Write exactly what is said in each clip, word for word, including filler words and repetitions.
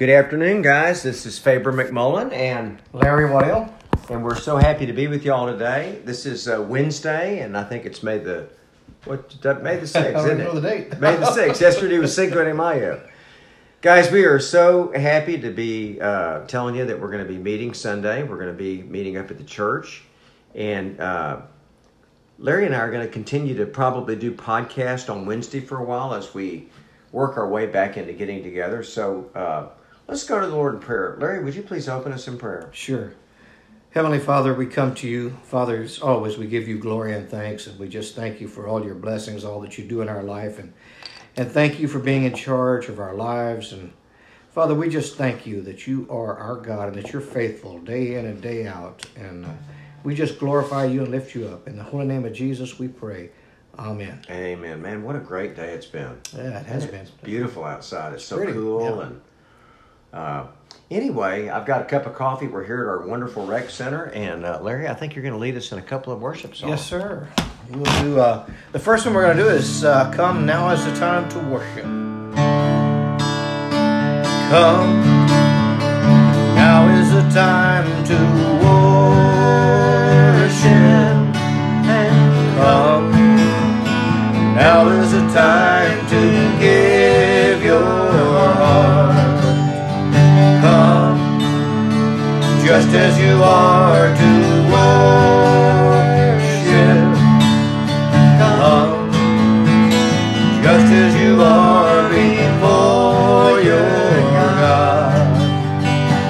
Good afternoon, guys. This is Faber McMullen and Larry Whale, and we're so happy to be with y'all today. This is uh, Wednesday, and I think it's May the what? May the sixth, isn't it? The date. May the sixth. Yesterday was Cinco de Mayo. Guys, we are so happy to be uh, telling you that we're going to be meeting Sunday. We're going to be meeting up at the church, and uh, Larry and I are going to continue to probably do podcast on Wednesday for a while as we work our way back into getting together. So. Uh, Let's go to the Lord in prayer. Larry, would you please open us in prayer? Sure. Heavenly Father, we come to you. Father, as always, we give you glory and thanks, and we just thank you for all your blessings, all that you do in our life, and and thank you for being in charge of our lives. And Father, we just thank you that you are our God and that you're faithful day in and day out. And uh, we just glorify you and lift you up. In the holy name of Jesus, we pray. Amen. Amen. Man, what a great day it's been. Yeah, it has been. It's beautiful outside. It's, it's so pretty. Cool. Yeah. and. Uh, anyway, I've got a cup of coffee. We're here at our wonderful rec center. And uh, Larry, I think you're going to lead us in a couple of worship songs. Yes, sir. We'll do, uh, the first one we're going to do is uh, Come Now Is the Time to Worship. Come, now is the time to worship. And come, now is the time to give your heart. Just as you are to worship, come. Just as you are before your God,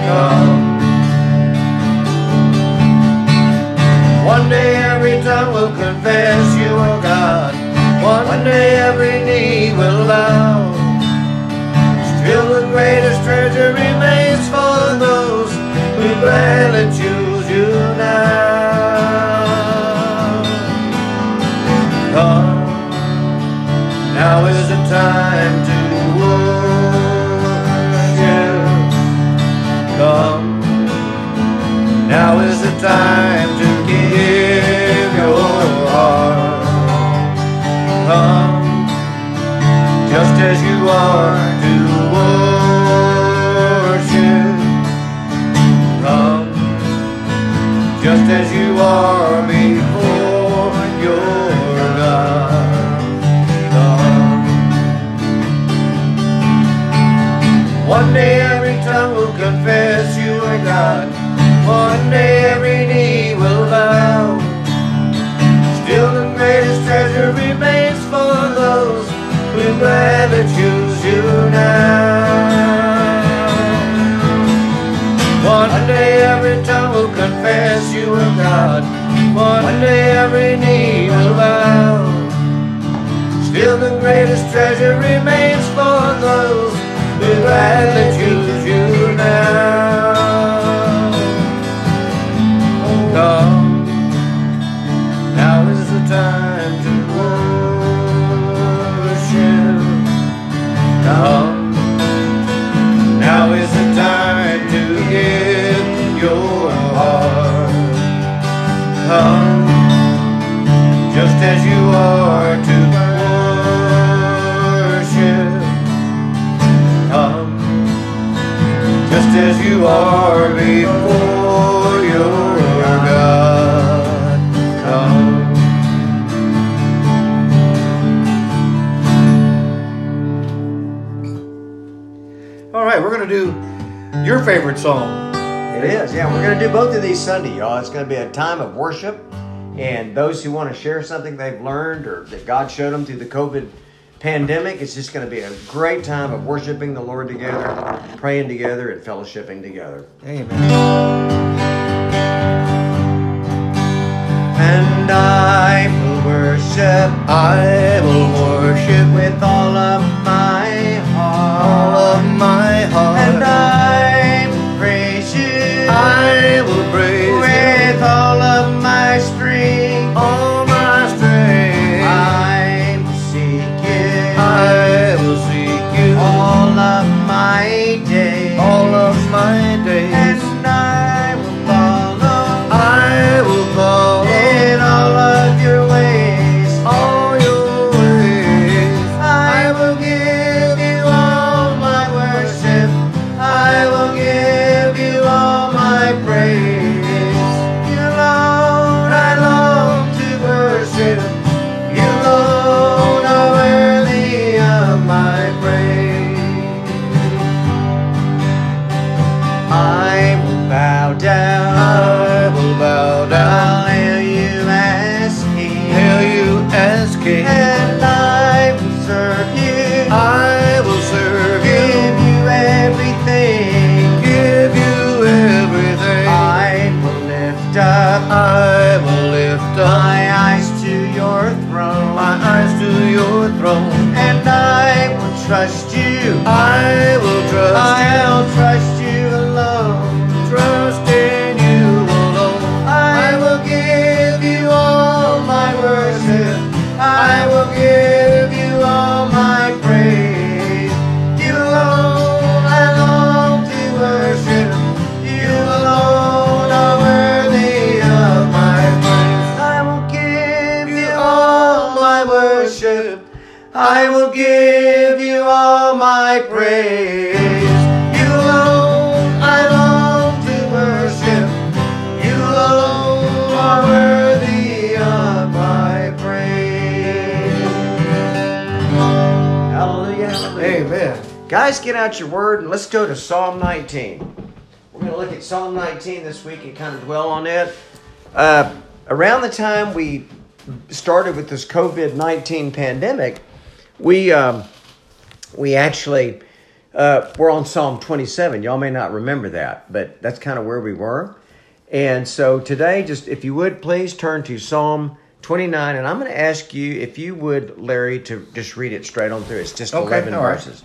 come. One day every tongue will confess you are God. One day every knee will bow. Still the greatest treasure remains for those who gladly choose you now. Come, now is the time to worship. Come, now is the time to give your heart. Come, just as you are to worship. Just as you are before your God, come. One day every tongue will confess you are God. One day every knee will bow. Still the greatest treasure remains for those who gladly choose you now. One day every tongue will confess you are God. One day every knee will bow. Still the greatest treasure remains for those who gladly choose you now. Oh, come, now is the time to worship. Come, now is the time to give. Come, just as you are to worship. Come, just as you are before your God. Come. All right, we're going to do your favorite song. It is, yeah. We're going to do both of these Sunday, y'all. It's going to be a time of worship, and those who want to share something they've learned or that God showed them through the COVID pandemic, it's just going to be a great time of worshiping the Lord together, praying together, and fellowshipping together. Amen. And I will worship, I will worship with all of my heart, all of my heart, and I. I will praise with you. All of my strength, all my strength. I will seek you. I will seek you all of my days, all of my days. And I will follow. I will follow in all of your ways, all your ways. I will give. praise. You alone I long to worship. You alone are worthy of my praise. Hallelujah. Amen. Guys, get out your word and let's go to Psalm nineteen. We're going to look at Psalm nineteen this week and kind of dwell on it. Uh, around the time we started with this COVID nineteen pandemic, we um, we actually uh, were on Psalm twenty-seven. Y'all may not remember that, but that's kind of where we were. And so today, just if you would, please turn to Psalm twenty-nine. And I'm going to ask you, if you would, Larry, to just read it straight on through. It's just okay, eleven all right. verses.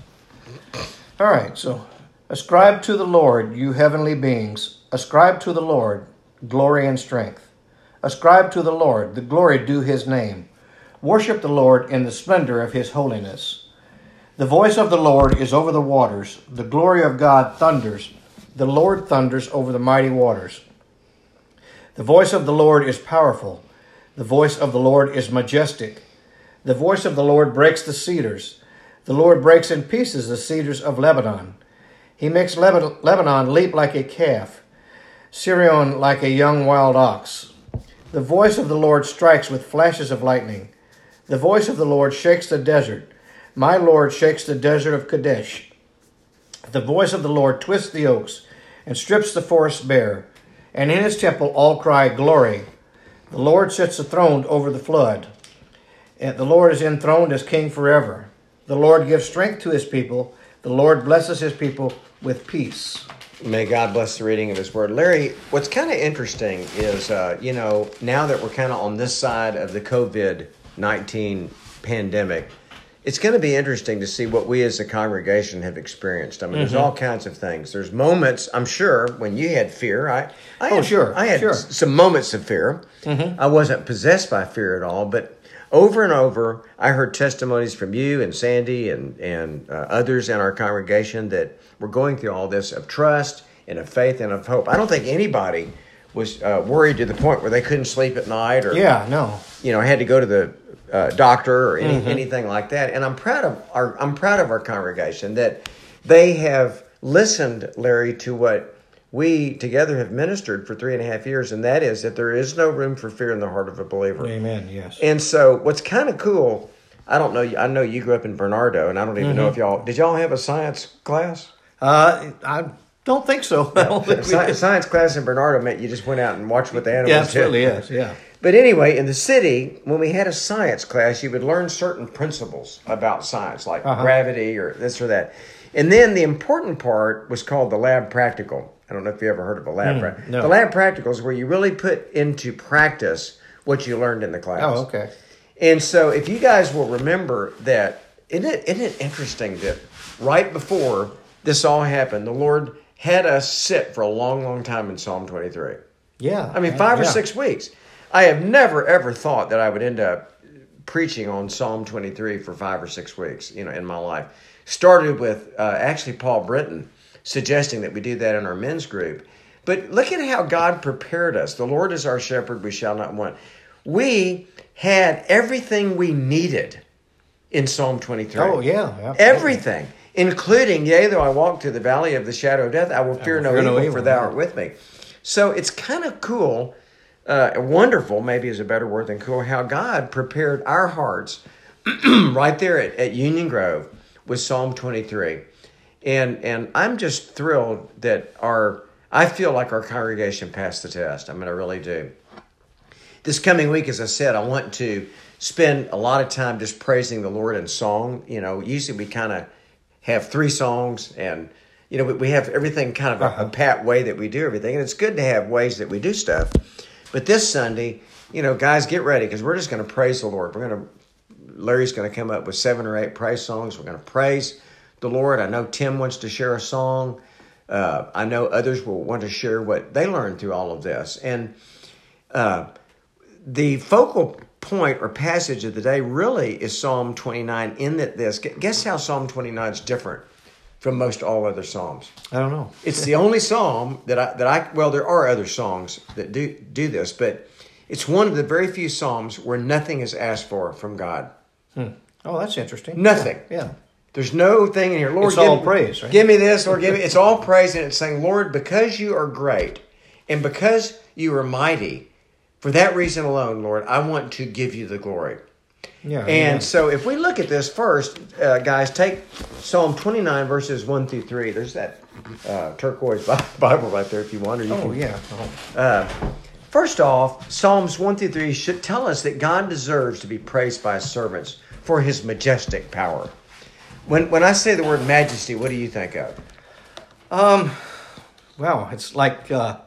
All right, so ascribe to the Lord, you heavenly beings. Ascribe to the Lord glory and strength. Ascribe to the Lord the glory due his name. Worship the Lord in the splendor of his holiness. The voice of the Lord is over the waters. The glory of God thunders. The Lord thunders over the mighty waters. The voice of the Lord is powerful. The voice of the Lord is majestic. The voice of the Lord breaks the cedars. The Lord breaks in pieces the cedars of Lebanon. He makes Lebanon leap like a calf, Syrian like a young wild ox. The voice of the Lord strikes with flashes of lightning. The voice of the Lord shakes the desert. My Lord shakes the desert of Kadesh. The voice of the Lord twists the oaks and strips the forest bare. And in his temple all cry, glory. The Lord sits enthroned over the flood. And the Lord is enthroned as king forever. The Lord gives strength to his people. The Lord blesses his people with peace. May God bless the reading of his word. Larry, what's kind of interesting is, uh, you know, now that we're kind of on this side of the COVID nineteen pandemic, it's going to be interesting to see what we as a congregation have experienced. I mean, mm-hmm. there's all kinds of things. There's moments, I'm sure, when you had fear. I, I oh, had, sure. I had sure. some moments of fear. Mm-hmm. I wasn't possessed by fear at all, but over and over, I heard testimonies from you and Sandy and, and uh, others in our congregation that were going through all this of trust and of faith and of hope. I don't think anybody was uh, worried to the point where they couldn't sleep at night or yeah, no. you know, had to go to the uh, doctor or any, mm-hmm. anything like that. And I'm proud of our I'm proud of our congregation that they have listened, Larry, to what we together have ministered for three and a half years, and that is that there is no room for fear in the heart of a believer. Amen, yes. And so what's kind of cool, I don't know, I know you grew up in Bernardo, and I don't even mm-hmm. know if y'all, did y'all have a science class? Uh, I don't think so. No, I don't think sci- science class in Bernardo meant you just went out and watched what the animals did. Yeah, absolutely, yes, yeah. But anyway, in the city, when we had a science class, you would learn certain principles about science, like uh-huh. gravity or this or that. And then the important part was called the lab practical. I don't know if you ever heard of a lab mm, practical. No. The lab practical is where you really put into practice what you learned in the class. Oh, okay. And so if you guys will remember that, isn't it, isn't it interesting that right before this all happened, the Lord had us sit for a long, long time in Psalm twenty-three. Yeah. I mean, five yeah. or six weeks. I have never, ever thought that I would end up preaching on Psalm twenty-three for five or six weeks, you know, in my life. Started with uh, actually Paul Britton suggesting that we do that in our men's group. But look at how God prepared us. The Lord is our shepherd, we shall not want. We had everything we needed in Psalm twenty-three. Oh, yeah. Absolutely. Everything, including, yea, though I walk through the valley of the shadow of death, I will fear, I will no, fear evil, no evil, for thou art with me. So it's kind of cool, uh, wonderful maybe is a better word than cool, how God prepared our hearts right there at, at Union Grove with Psalm twenty-three. And and I'm just thrilled that our, I feel like our congregation passed the test. I mean, I really do. This coming week, as I said, I want to spend a lot of time just praising the Lord in song. You know, usually we kind of have three songs and, you know, we, we have everything kind of a, a pat way that we do everything. And it's good to have ways that we do stuff. But this Sunday, you know, guys, get ready because we're just going to praise the Lord. We're going to, Larry's going to come up with seven or eight praise songs. We're going to praise the Lord. I know Tim wants to share a song. Uh, I know others will want to share what they learned through all of this. And uh, the focal point or passage of the day really is Psalm twenty-nine in that this. Guess how Psalm twenty-nine is different from most all other Psalms? I don't know. It's the only Psalm that I, that I, well, there are other Psalms that do, do this, but it's one of the very few Psalms where nothing is asked for from God. Hmm. Oh, that's interesting. Nothing. Yeah. yeah. There's no thing in here. Lord, it's give, all praise, right? Give me this, Lord, give me. It's all praise, and it's saying, Lord, because you are great and because you are mighty, for that reason alone, Lord, I want to give you the glory. Yeah, and yeah. So if we look at this first, uh, guys, take Psalm twenty-nine, verses one through three. There's that uh, turquoise Bible right there if you want. Or you oh, can, yeah. Oh. Uh, first off, Psalms one through three should tell us that God deserves to be praised by his servants for his majestic power. When when I say the word majesty, what do you think of? Um, well, it's like uh,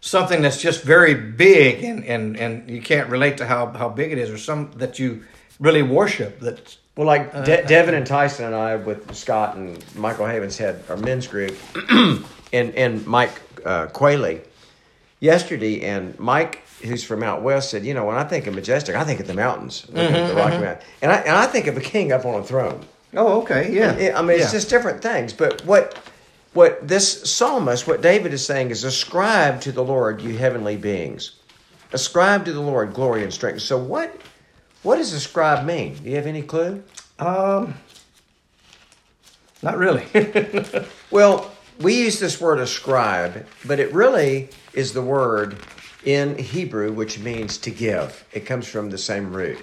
something that's just very big, and, and, and you can't relate to how, how big it is, or some that you really worship. That well, like uh, De- Devin and Tyson and I, with Scott and Michael Havens, had our men's group, and and Mike uh, Quayle yesterday, and Mike, who's from out west, said, you know, when I think of majestic, I think of the mountains, mm-hmm, the Rocky mm-hmm. Mountains, and I and I think of a king up on a throne. Oh, okay, yeah. I mean, it's yeah. just different things. But what what this psalmist, what David is saying is, ascribe to the Lord, you heavenly beings. Ascribe to the Lord glory and strength. So what what does ascribe mean? Do you have any clue? Um, not really. Well, we use this word ascribe, but it really is the word in Hebrew, which means to give. It comes from the same root.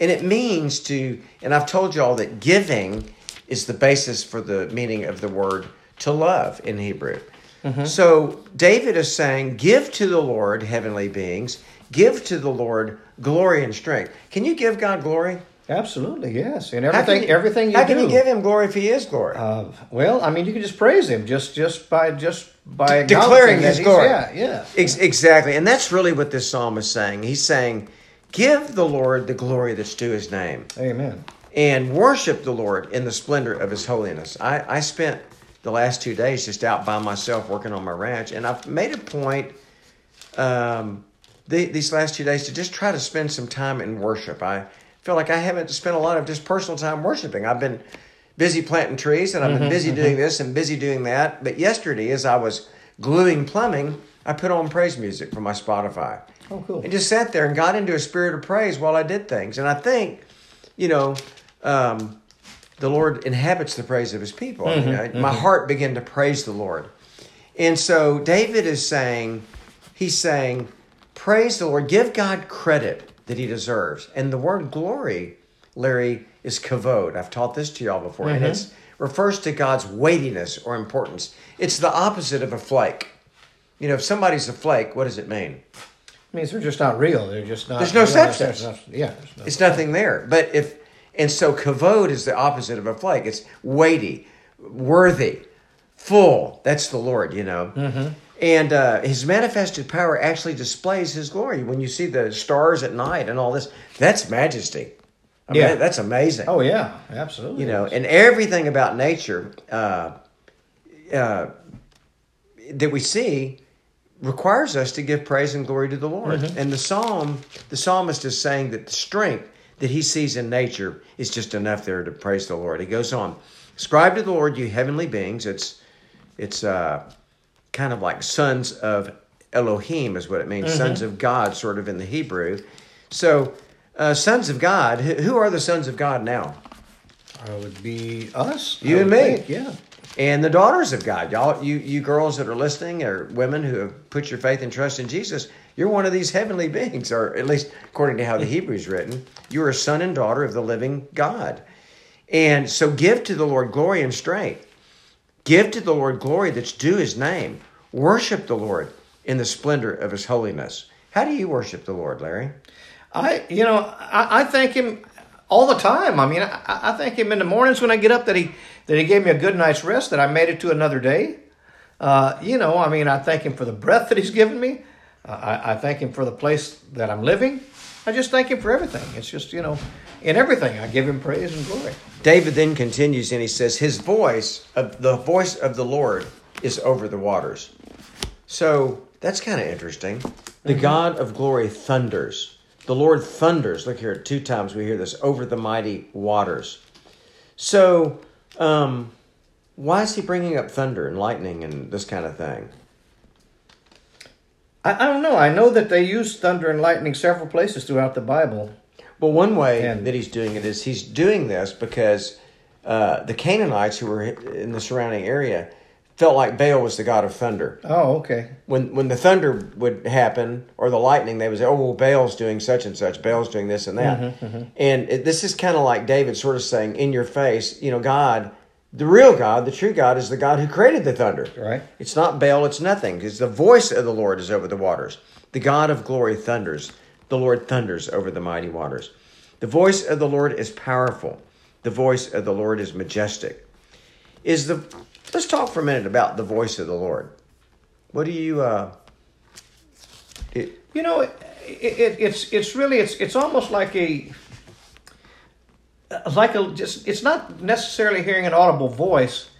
And it means to, and I've told you all that giving is the basis for the meaning of the word to love in Hebrew. Mm-hmm. So David is saying, give to the Lord, heavenly beings, give to the Lord glory and strength. Can you give God glory? Absolutely, yes. And everything you, everything you how do. How can you give him glory if he is glory? Uh, well, I mean, you can just praise him just, just by just by De- declaring his glory. Yeah, yeah. Ex- exactly. And that's really what this psalm is saying. He's saying, give the Lord the glory that's due his name. Amen. And worship the Lord in the splendor of his holiness. I, I spent the last two days just out by myself working on my ranch, and I've made a point um, the, these last two days to just try to spend some time in worship. I feel like I haven't spent a lot of just personal time worshiping. I've been busy planting trees, and I've been mm-hmm, busy mm-hmm. doing this and busy doing that. But yesterday, as I was gluing plumbing, I put on praise music from my Spotify. Oh, cool. And just sat there and got into a spirit of praise while I did things. And I think, you know, um, the Lord inhabits the praise of his people. Mm-hmm, you know, mm-hmm. My heart began to praise the Lord. And so David is saying, he's saying, praise the Lord. Give God credit that he deserves. And the word glory, Larry, is kavod. I've taught this to y'all before. Mm-hmm. And it refers to God's weightiness or importance. It's the opposite of a flake. You know, if somebody's a flake, what does it mean? It means they're just not real. They're just not. There's no substance. Not, there's not, yeah, there's no it's substance. Nothing there. But if and so, kavod is the opposite of a flake. It's weighty, worthy, full. That's the Lord, you know. Mm-hmm. And uh, his manifested power actually displays his glory. When you see the stars at night and all this, that's majesty. I yeah, mean, that's amazing. Oh yeah, absolutely. You know, and everything about nature uh, uh, that we see requires us to give praise and glory to the Lord. Mm-hmm. And the psalm, the psalmist is saying that the strength that he sees in nature is just enough there to praise the Lord. He goes on, ascribe to the Lord, you heavenly beings. It's it's uh, kind of like sons of Elohim is what it means, mm-hmm. sons of God, sort of in the Hebrew. So uh, sons of God, who are the sons of God now? It would be us. You and me. Think, yeah. And the daughters of God, y'all, you you girls that are listening, or women who have put your faith and trust in Jesus, you're one of these heavenly beings, or at least according to how the Hebrew's written, you're a son and daughter of the living God. And so give to the Lord glory and strength. Give to the Lord glory that's due his name. Worship the Lord in the splendor of his holiness. How do you worship the Lord, Larry? I, you know, I, I thank him all the time. I mean, I, I thank him in the mornings when I get up that he that he gave me a good night's rest, that I made it to another day. Uh, you know, I mean, I thank him for the breath that he's given me. Uh, I, I thank him for the place that I'm living. I just thank him for everything. It's just, you know, in everything, I give him praise and glory. David then continues and he says, his voice, of the voice of the Lord is over the waters. So that's kind of interesting. The mm-hmm. God of glory thunders. The Lord thunders. Look here, two times we hear this, over the mighty waters. So, um, why is he bringing up thunder and lightning and this kind of thing? I, I don't know. I know that they use thunder and lightning several places throughout the Bible. Well, one way and, that he's doing it is he's doing this because uh, the Canaanites who were in the surrounding area felt like Baal was the god of thunder. Oh, okay. When when the thunder would happen or the lightning, they would say, oh, well, Baal's doing such and such. Baal's doing this and that. Mm-hmm, mm-hmm. And it, this is kind of like David sort of saying in your face, you know, God, the real God, the true God is the God who created the thunder. Right. It's not Baal, it's nothing. It's the voice of the Lord is over the waters. The God of glory thunders. The Lord thunders over the mighty waters. The voice of the Lord is powerful. The voice of the Lord is majestic. Is the... Let's talk for a minute about the voice of the Lord. What do you? Uh, it, you know, it, it, it's it's really it's it's almost like a like a just. It's not necessarily hearing an audible voice.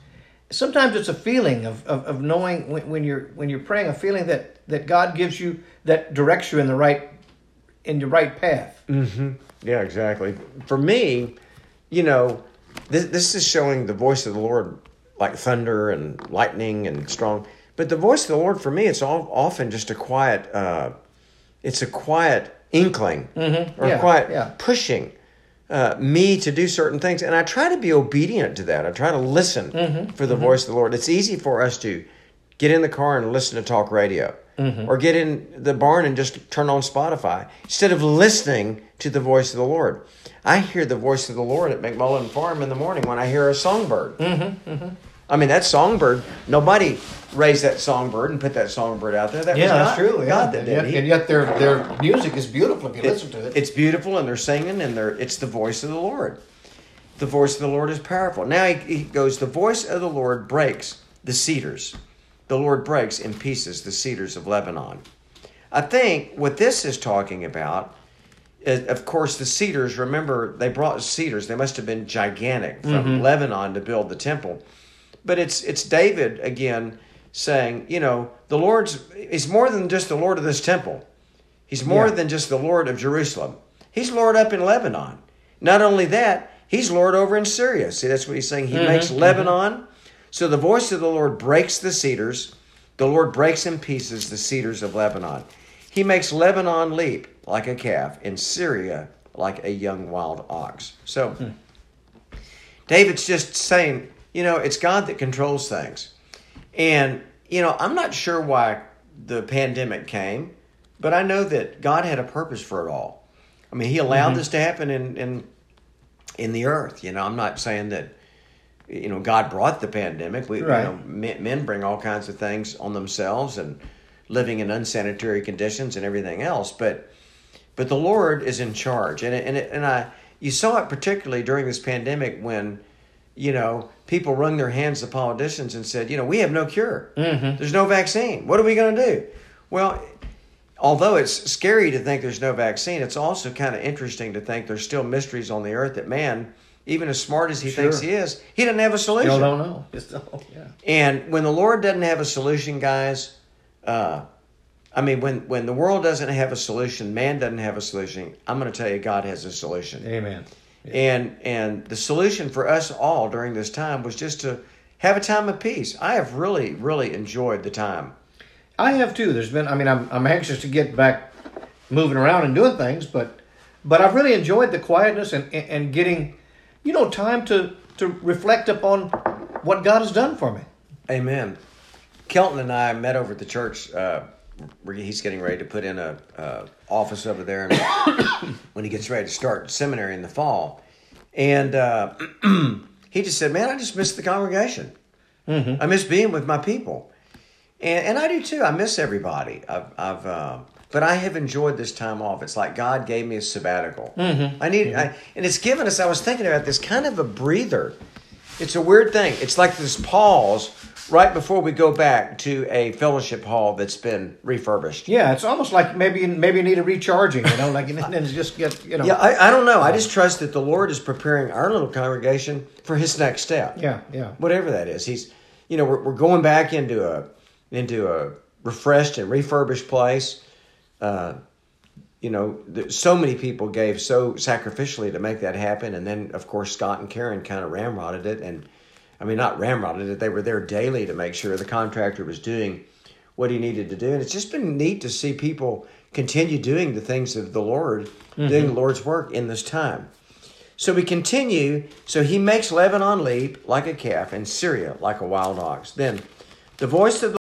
Sometimes it's a feeling of of, of knowing when, when you're when you're praying, a feeling that, that God gives you that directs you in the right in the right path. Mm-hmm. Yeah, exactly. For me, you know, this this is showing the voice of the Lord. Like thunder and lightning and strong, but the voice of the Lord for me, it's all, often just a quiet, uh, it's a quiet inkling mm-hmm. or yeah, quiet yeah. pushing uh, me to do certain things, and I try to be obedient to that. I try to listen mm-hmm. for the mm-hmm. voice of the Lord. It's easy for us to get in the car and listen to talk radio, mm-hmm. or get in the barn and just turn on Spotify instead of listening to the voice of the Lord. I hear the voice of the Lord at McMullen Farm in the morning when I hear a songbird. Mm-hmm, mm-hmm. I mean, that songbird, nobody raised that songbird and put that songbird out there. That yeah, was not that's true. Yeah. God that did it. And yet their their music is beautiful if you it, listen to it. It's beautiful, and they're singing, and they're it's the voice of the Lord. The voice of the Lord is powerful. Now he, he goes, the voice of the Lord breaks the cedars. The Lord breaks in pieces the cedars of Lebanon. I think what this is talking about, of course, the cedars, remember, they brought cedars. They must have been gigantic from mm-hmm. Lebanon to build the temple. But it's it's David, again, saying, you know, the Lord's is more than just the Lord of this temple. He's more yeah. than just the Lord of Jerusalem. He's Lord up in Lebanon. Not only that, he's Lord over in Syria. See, that's what he's saying. He mm-hmm. makes Lebanon. Mm-hmm. So the voice of the Lord breaks the cedars. The Lord breaks in pieces the cedars of Lebanon. He makes Lebanon leap like a calf, and Syria like a young wild ox. So hmm. David's just saying, you know, it's God that controls things. And, you know, I'm not sure why the pandemic came, but I know that God had a purpose for it all. I mean, he allowed mm-hmm. this to happen in, in in the earth. You know, I'm not saying that, you know, God brought the pandemic. We, right. You know, men, men bring all kinds of things on themselves and living in unsanitary conditions and everything else, but but the Lord is in charge, and and and I you saw it particularly during this pandemic when, you know, people wrung their hands to politicians and said, you know, we have no cure, mm-hmm. there's no vaccine. What are we going to do? Well, although it's scary to think there's no vaccine, it's also kind of interesting to think there's still mysteries on the earth that man, even as smart as he sure. thinks he is, he doesn't have a solution. Still don't know. Still, yeah. And when the Lord doesn't have a solution, guys. Uh, I mean, when, when the world doesn't have a solution, man doesn't have a solution, I'm going to tell you God has a solution. Amen. Yeah. And and the solution for us all during this time was just to have a time of peace. I have really, really enjoyed the time. I have too. There's been, I mean, I'm I'm anxious to get back moving around and doing things, but but I've really enjoyed the quietness and, and, and getting, you know, time to, to reflect upon what God has done for me. Amen. Kelton and I met over at the church. Uh, he's getting ready to put in a uh, office over there and when he gets ready to start seminary in the fall. And uh, he just said, man, I just miss the congregation. Mm-hmm. I miss being with my people. And and I do too. I miss everybody. I've, I've uh, But I have enjoyed this time off. It's like God gave me a sabbatical. Mm-hmm. I need, mm-hmm. I, And it's given us, I was thinking about this, kind of a breather. It's a weird thing. It's like this pause right before we go back to a fellowship hall that's been refurbished. Yeah, it's almost like maybe maybe you need a recharging, you know, like and then just get, you know. Yeah, I, I don't know. I just trust that the Lord is preparing our little congregation for His next step. Yeah, yeah. Whatever that is, He's, you know, we're we're going back into a into a refreshed and refurbished place. Uh, you know, so many people gave so sacrificially to make that happen, and then of course Scott and Karen kind of ramrodded it and. I mean, not ramrodded it. They were there daily to make sure the contractor was doing what he needed to do. And it's just been neat to see people continue doing the things of the Lord, mm-hmm. doing the Lord's work in this time. So we continue. So he makes Lebanon leap like a calf and Syria like a wild ox. Then the voice of the